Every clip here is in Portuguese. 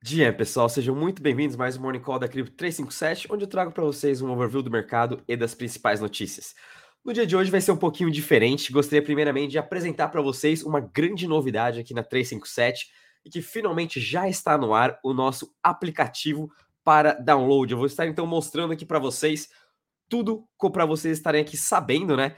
Dia, pessoal, sejam muito bem-vindos a mais um Morning Call da Cripto 357, onde eu trago para vocês um overview do mercado e das principais notícias. No dia de hoje vai ser um pouquinho diferente. Gostaria primeiramente de apresentar para vocês uma grande novidade aqui na 357 e que finalmente já está no ar o nosso aplicativo para download. Eu vou estar então mostrando aqui para vocês tudo para vocês estarem aqui sabendo, né,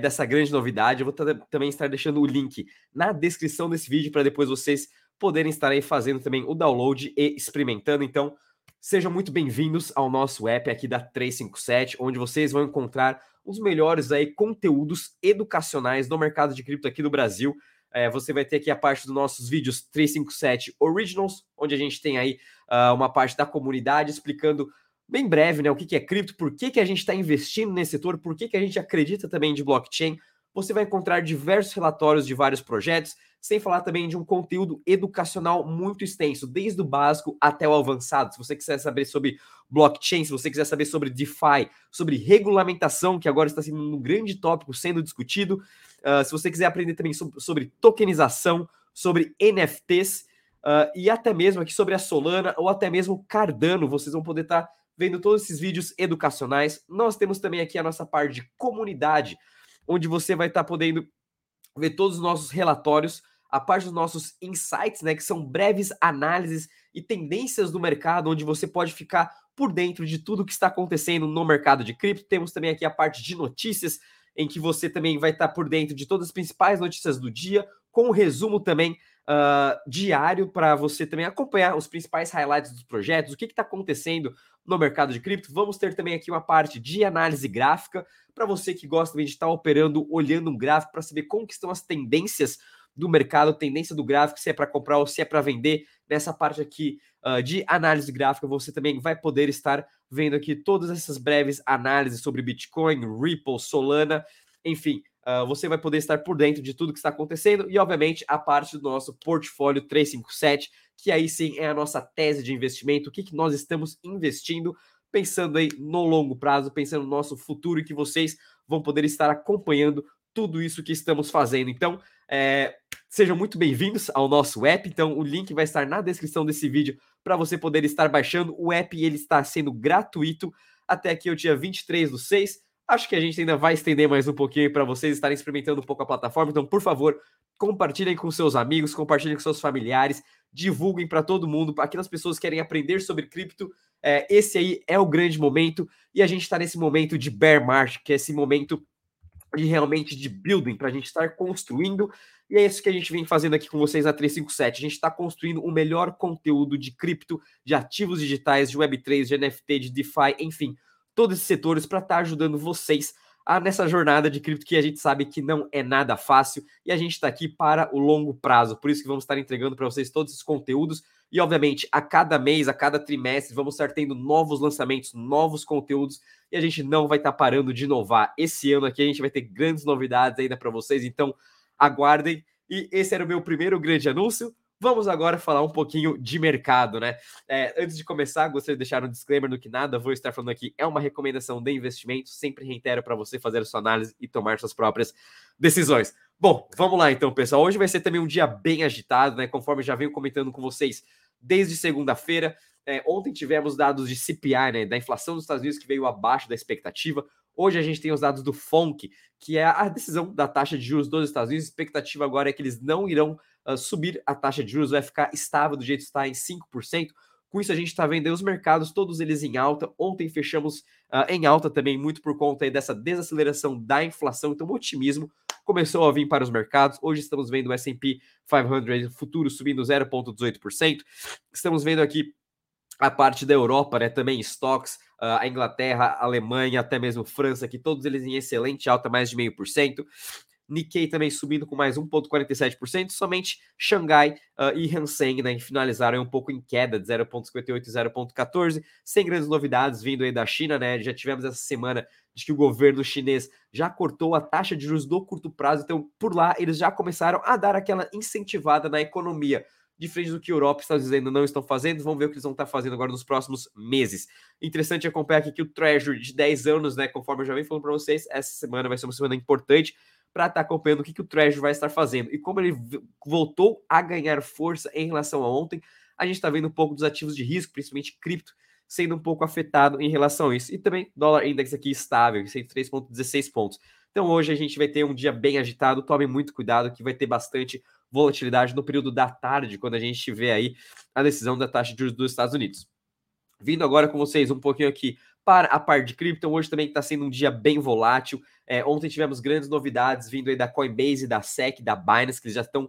dessa grande novidade. Eu vou também estar deixando o link na descrição desse vídeo para depois vocês poderem estar aí fazendo também o download e experimentando. Então, sejam muito bem-vindos ao nosso app aqui da 357, onde vocês vão encontrar os melhores aí conteúdos educacionais do mercado de cripto aqui do Brasil. Você vai ter aqui a parte dos nossos vídeos 357 Originals, onde a gente tem aí uma parte da comunidade explicando bem breve, né, o que é cripto, por que a gente está investindo nesse setor, por que a gente acredita também de blockchain. Você vai encontrar diversos relatórios de vários projetos, sem falar também de um conteúdo educacional muito extenso, desde o básico até o avançado. Se você quiser saber sobre blockchain, se você quiser saber sobre DeFi, sobre regulamentação, que agora está sendo um grande tópico sendo discutido, se você quiser aprender também sobre tokenização, sobre NFTs, e até mesmo aqui sobre a Solana ou até mesmo Cardano, vocês vão poder estar vendo todos esses vídeos educacionais. Nós temos também aqui a nossa parte de comunidade, onde você vai estar podendo ver todos os nossos relatórios, a parte dos nossos insights, né, que são breves análises e tendências do mercado, onde você pode ficar por dentro de tudo que está acontecendo no mercado de cripto. Temos também aqui a parte de notícias, em que você também vai estar por dentro de todas as principais notícias do dia, com um resumo também diário para você também acompanhar os principais highlights dos projetos, o que está acontecendo no mercado de cripto. Vamos ter também aqui uma parte de análise gráfica, para você que gosta de estar operando, olhando um gráfico para saber como que estão as tendências do mercado, tendência do gráfico, se é para comprar ou se é para vender. Nessa parte aqui de análise gráfica, você também vai poder estar vendo aqui todas essas breves análises sobre Bitcoin, Ripple, Solana, enfim, você vai poder estar por dentro de tudo que está acontecendo e, obviamente, a parte do nosso portfólio 357, que aí sim é a nossa tese de investimento, o que que nós estamos investindo, pensando aí no longo prazo, pensando no nosso futuro, e que vocês vão poder estar acompanhando tudo isso que estamos fazendo. Então, sejam muito bem-vindos ao nosso app. Então, o link vai estar na descrição desse vídeo para você poder estar baixando o app. Ele está sendo gratuito até aqui o dia 23/6. Acho que a gente ainda vai estender mais um pouquinho para vocês estarem experimentando um pouco a plataforma. Então, por favor, compartilhem com seus amigos, compartilhem com seus familiares, divulguem para todo mundo, para aquelas pessoas que querem aprender sobre cripto. Esse aí é o grande momento, e a gente está nesse momento de bear market, que é esse momento de realmente de building, para a gente estar construindo, e é isso que a gente vem fazendo aqui com vocês na 357. A gente está construindo o melhor conteúdo de cripto, de ativos digitais, de Web3, de NFT, de DeFi, enfim, todos esses setores, para estar ajudando vocês nessa jornada de cripto, que a gente sabe que não é nada fácil, e a gente está aqui para o longo prazo. Por isso que vamos estar entregando para vocês todos esses conteúdos, e obviamente a cada mês, a cada trimestre, vamos estar tendo novos lançamentos, novos conteúdos, e a gente não vai estar parando de inovar. Esse ano aqui a gente vai ter grandes novidades ainda para vocês, então aguardem. E esse era o meu primeiro grande anúncio. Vamos agora falar um pouquinho de mercado, né? Antes de começar, gostaria de deixar um disclaimer no que nada vou estar falando aqui é uma recomendação de investimento, sempre reitero para você fazer a sua análise e tomar suas próprias decisões. Bom, vamos lá então, pessoal. Hoje vai ser também um dia bem agitado, né? Conforme já venho comentando com vocês desde segunda-feira. Ontem tivemos dados de CPI, né? Da inflação dos Estados Unidos, que veio abaixo da expectativa. Hoje a gente tem os dados do FOMC, que é a decisão da taxa de juros dos Estados Unidos. A expectativa agora é que eles não irão subir a taxa de juros, vai ficar estável do jeito que está, em 5%. Com isso a gente está vendo aí os mercados, todos eles em alta. Ontem fechamos em alta também, muito por conta aí dessa desaceleração da inflação. Então o otimismo começou a vir para os mercados. Hoje estamos vendo o S&P 500 futuro subindo 0,18%. Estamos vendo aqui a parte da Europa, né, também estoques, a Inglaterra, a Alemanha, até mesmo França, que todos eles em excelente alta, mais de 0,5%. Nikkei também subindo com mais 1,47%, somente Xangai e Hang Seng, né, finalizaram um pouco em queda de 0,58% e 0,14%, sem grandes novidades vindo aí da China, né? Já tivemos essa semana de que o governo chinês já cortou a taxa de juros do curto prazo, então por lá eles já começaram a dar aquela incentivada na economia, diferente do que a Europa e Estados Unidos ainda não estão fazendo. Vamos ver o que eles vão estar fazendo agora nos próximos meses. Interessante acompanhar aqui que o Treasury de 10 anos, né, conforme eu já venho falando para vocês, essa semana vai ser uma semana importante para estar acompanhando o que o Treasury vai estar fazendo. E como ele voltou a ganhar força em relação a ontem, a gente está vendo um pouco dos ativos de risco, principalmente cripto, sendo um pouco afetado em relação a isso. E também dólar index aqui estável, 103,16 pontos. Então hoje a gente vai ter um dia bem agitado, tomem muito cuidado que vai ter bastante volatilidade no período da tarde, quando a gente vê aí a decisão da taxa de juros dos Estados Unidos. Vindo agora com vocês um pouquinho aqui para a parte de cripto, hoje também está sendo um dia bem volátil. Ontem tivemos grandes novidades vindo aí da Coinbase, da SEC, da Binance, que eles já estão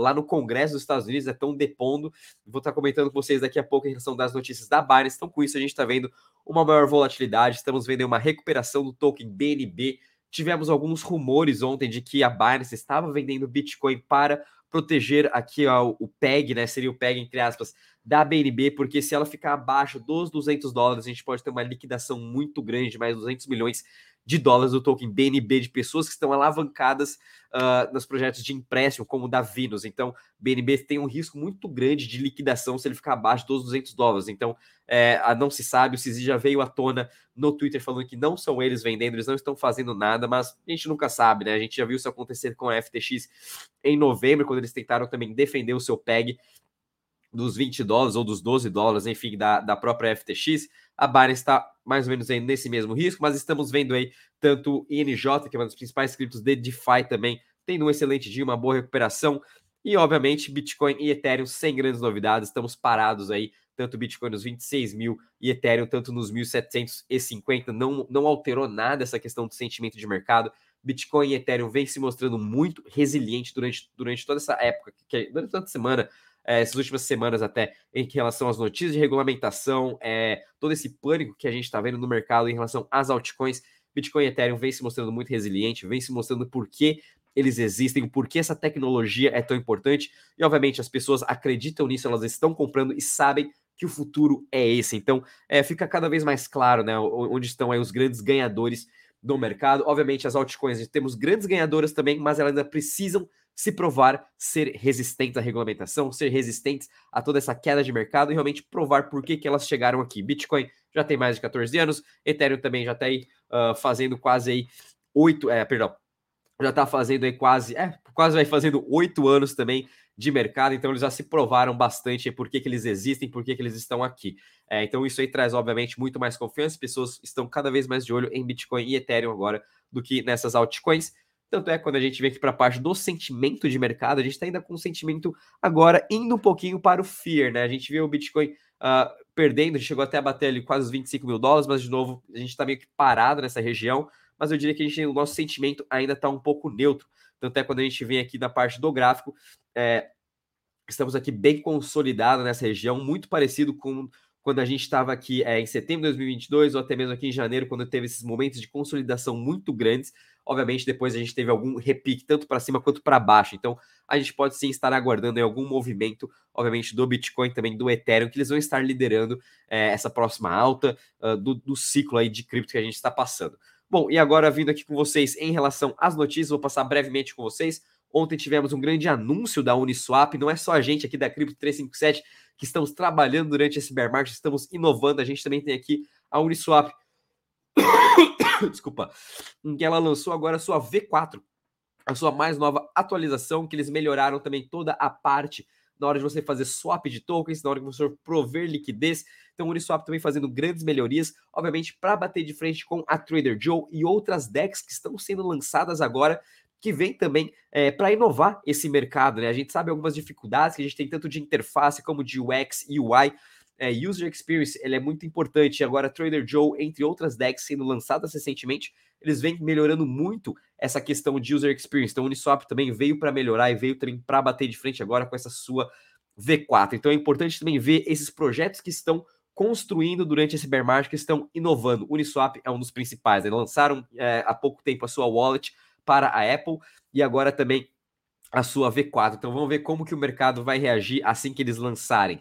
lá no Congresso dos Estados Unidos, já estão depondo. Vou estar comentando com vocês daqui a pouco em relação das notícias da Binance. Então com isso a gente está vendo uma maior volatilidade, estamos vendo uma recuperação do token BNB. Tivemos alguns rumores ontem de que a Binance estava vendendo Bitcoin para proteger aqui o PEG, né? Seria o PEG, entre aspas, da BNB, porque se ela ficar abaixo dos $200, a gente pode ter uma liquidação muito grande, mais $200 milhões do token BNB, de pessoas que estão alavancadas nos projetos de empréstimo, como o da Venus. Então, BNB tem um risco muito grande de liquidação se ele ficar abaixo dos $200. Então, não se sabe, o CZ já veio à tona no Twitter falando que não são eles vendendo, eles não estão fazendo nada, mas a gente nunca sabe, né? A gente já viu isso acontecer com a FTX em novembro, quando eles tentaram também defender o seu PEG dos $20 ou dos $12, enfim, da própria FTX. A Binance está mais ou menos aí nesse mesmo risco, mas estamos vendo aí tanto INJ, que é uma das principais criptos de DeFi também, tendo um excelente dia, uma boa recuperação, e obviamente Bitcoin e Ethereum sem grandes novidades, estamos parados aí, tanto Bitcoin nos 26 mil e Ethereum tanto nos 1.750, não alterou nada essa questão do sentimento de mercado. Bitcoin e Ethereum vem se mostrando muito resiliente durante toda essa época, durante toda a semana, essas últimas semanas até, em relação às notícias de regulamentação, todo esse pânico que a gente está vendo no mercado em relação às altcoins. Bitcoin e Ethereum vem se mostrando muito resiliente, vem se mostrando por que eles existem, por que essa tecnologia é tão importante, e obviamente as pessoas acreditam nisso, elas estão comprando e sabem que o futuro é esse. Então fica cada vez mais claro, né, onde estão aí os grandes ganhadores do mercado. Obviamente as altcoins, temos grandes ganhadoras também, mas elas ainda precisam se provar, ser resistentes à regulamentação, ser resistentes a toda essa queda de mercado e realmente provar por que elas chegaram aqui. Bitcoin já tem mais de 14 anos, Ethereum também já está aí fazendo quase aí 8 anos também de mercado, então eles já se provaram bastante por que eles existem, por que eles estão aqui. Então isso aí traz, obviamente, muito mais confiança, as pessoas estão cada vez mais de olho em Bitcoin e Ethereum agora do que nessas altcoins. Tanto é, quando a gente vem aqui para a parte do sentimento de mercado, a gente está ainda com o sentimento agora indo um pouquinho para o fear, né? A gente viu o Bitcoin perdendo, chegou até a bater ali quase os $25 mil, mas de novo, a gente está meio que parado nessa região, mas eu diria que o nosso sentimento ainda está um pouco neutro. Tanto é, quando a gente vem aqui na parte do gráfico, estamos aqui bem consolidados nessa região, muito parecido com quando a gente estava aqui em setembro de 2022, ou até mesmo aqui em janeiro, quando teve esses momentos de consolidação muito grandes. Obviamente, depois a gente teve algum repique, tanto para cima quanto para baixo. Então, a gente pode sim estar aguardando aí algum movimento, obviamente, do Bitcoin, também do Ethereum, que eles vão estar liderando essa próxima alta do ciclo aí de cripto que a gente está passando. Bom, e agora vindo aqui com vocês em relação às notícias, vou passar brevemente com vocês. Ontem tivemos um grande anúncio da Uniswap, não é só a gente aqui da Cripto 357 que estamos trabalhando durante esse bear market, estamos inovando, a gente também tem aqui a Uniswap, desculpa, em que ela lançou agora a sua V4, a sua mais nova atualização, que eles melhoraram também toda a parte na hora de você fazer swap de tokens, na hora que você prover liquidez. Então o Uniswap também fazendo grandes melhorias, obviamente para bater de frente com a Trader Joe e outras DEX que estão sendo lançadas agora, que vem também para inovar esse mercado, né? A gente sabe algumas dificuldades que a gente tem, tanto de interface como de UX e UI. User Experience, ele é muito importante. Agora, Trader Joe, entre outras DEX sendo lançadas recentemente, eles vêm melhorando muito essa questão de User Experience. Então, o Uniswap também veio para melhorar e veio também para bater de frente agora com essa sua V4. Então, é importante também ver esses projetos que estão construindo durante esse bear market, que estão inovando. O Uniswap é um dos principais, né? Lançaram há pouco tempo a sua wallet para a Apple e agora também a sua V4. Então vamos ver como que o mercado vai reagir assim que eles lançarem.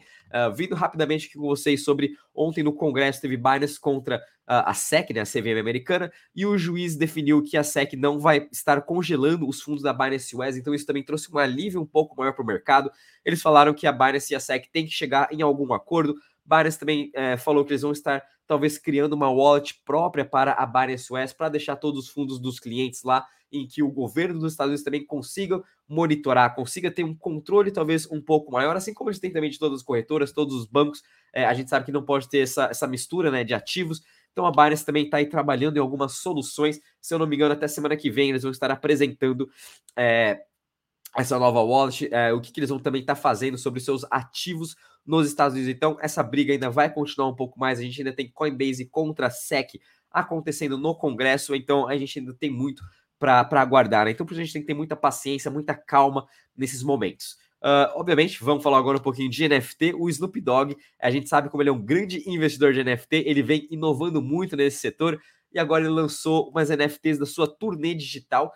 Vindo rapidamente aqui com vocês sobre ontem no Congresso, teve Binance contra a SEC, né, a CVM americana, e o juiz definiu que a SEC não vai estar congelando os fundos da Binance US, então isso também trouxe um alívio um pouco maior para o mercado. Eles falaram que a Binance e a SEC têm que chegar em algum acordo. Binance também falou que eles vão estar talvez criando uma wallet própria para a Binance US, para deixar todos os fundos dos clientes lá, em que o governo dos Estados Unidos também consiga monitorar, consiga ter um controle talvez um pouco maior, assim como eles têm também de todas as corretoras, todos os bancos. A gente sabe que não pode ter essa mistura, né, de ativos. Então a Binance também está aí trabalhando em algumas soluções. Se eu não me engano, até semana que vem eles vão estar apresentando essa nova wallet, o que eles vão também estar fazendo sobre os seus ativos nos Estados Unidos. Então essa briga ainda vai continuar um pouco mais. A gente ainda tem Coinbase contra a SEC acontecendo no Congresso, então a gente ainda tem muito para aguardar, né? Então por isso a gente tem que ter muita paciência, muita calma nesses momentos. Obviamente, vamos falar agora um pouquinho de NFT. O Snoop Dogg, a gente sabe como ele é um grande investidor de NFT, ele vem inovando muito nesse setor, e agora ele lançou umas NFTs da sua turnê digital,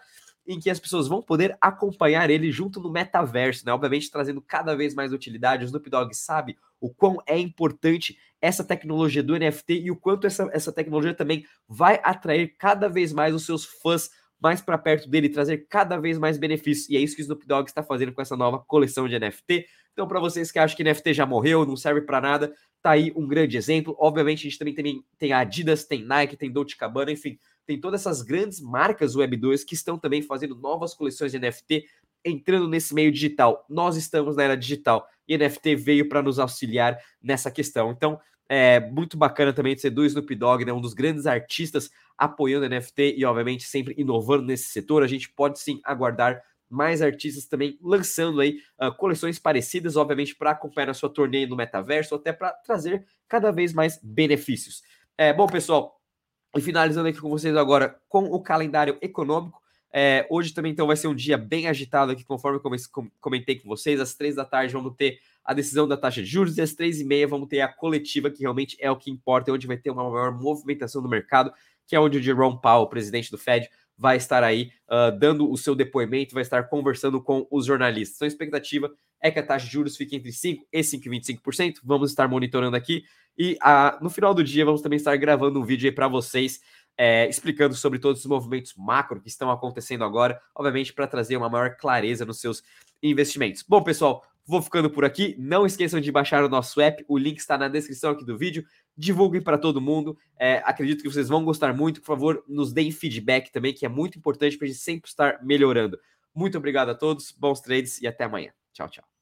em que as pessoas vão poder acompanhar ele junto no metaverso, né? Obviamente, trazendo cada vez mais utilidade. O Snoop Dogg sabe o quão é importante essa tecnologia do NFT e o quanto essa tecnologia também vai atrair cada vez mais os seus fãs mais para perto dele, trazer cada vez mais benefícios, e é isso que o Snoop Dogg está fazendo com essa nova coleção de NFT. Então, para vocês que acham que NFT já morreu, não serve para nada, tá aí um grande exemplo. Obviamente, a gente também tem a Adidas, tem Nike, tem Dolce & Gabbana, enfim, tem todas essas grandes marcas Web2 que estão também fazendo novas coleções de NFT, entrando nesse meio digital. Nós estamos na era digital e NFT veio para nos auxiliar nessa questão. Então, é muito bacana também de ser do Snoop Dogg, né? Um dos grandes artistas apoiando a NFT e, obviamente, sempre inovando nesse setor. A gente pode, sim, aguardar mais artistas também lançando aí coleções parecidas, obviamente, para acompanhar a sua turnê no metaverso, ou até para trazer cada vez mais benefícios. Bom, pessoal, e finalizando aqui com vocês agora com o calendário econômico. Hoje também, então, vai ser um dia bem agitado aqui, conforme eu comentei com vocês. Às 3 da tarde vamos ter a decisão da taxa de juros e às 3h30 vamos ter a coletiva, que realmente é o que importa, onde vai ter uma maior movimentação do mercado, que é onde o Jerome Powell, presidente do Fed, vai estar aí dando o seu depoimento, vai estar conversando com os jornalistas. Então a expectativa é que a taxa de juros fique entre 5% e 5,25%. Vamos estar monitorando aqui e no final do dia vamos também estar gravando um vídeo aí para vocês, explicando sobre todos os movimentos macro que estão acontecendo agora, obviamente para trazer uma maior clareza nos seus investimentos. Bom, pessoal, vou ficando por aqui. Não esqueçam de baixar o nosso app, o link está na descrição aqui do vídeo. Divulguem para todo mundo, acredito que vocês vão gostar muito. Por favor, nos deem feedback também, que é muito importante para a gente sempre estar melhorando. Muito obrigado a todos, bons trades e até amanhã. Tchau, tchau.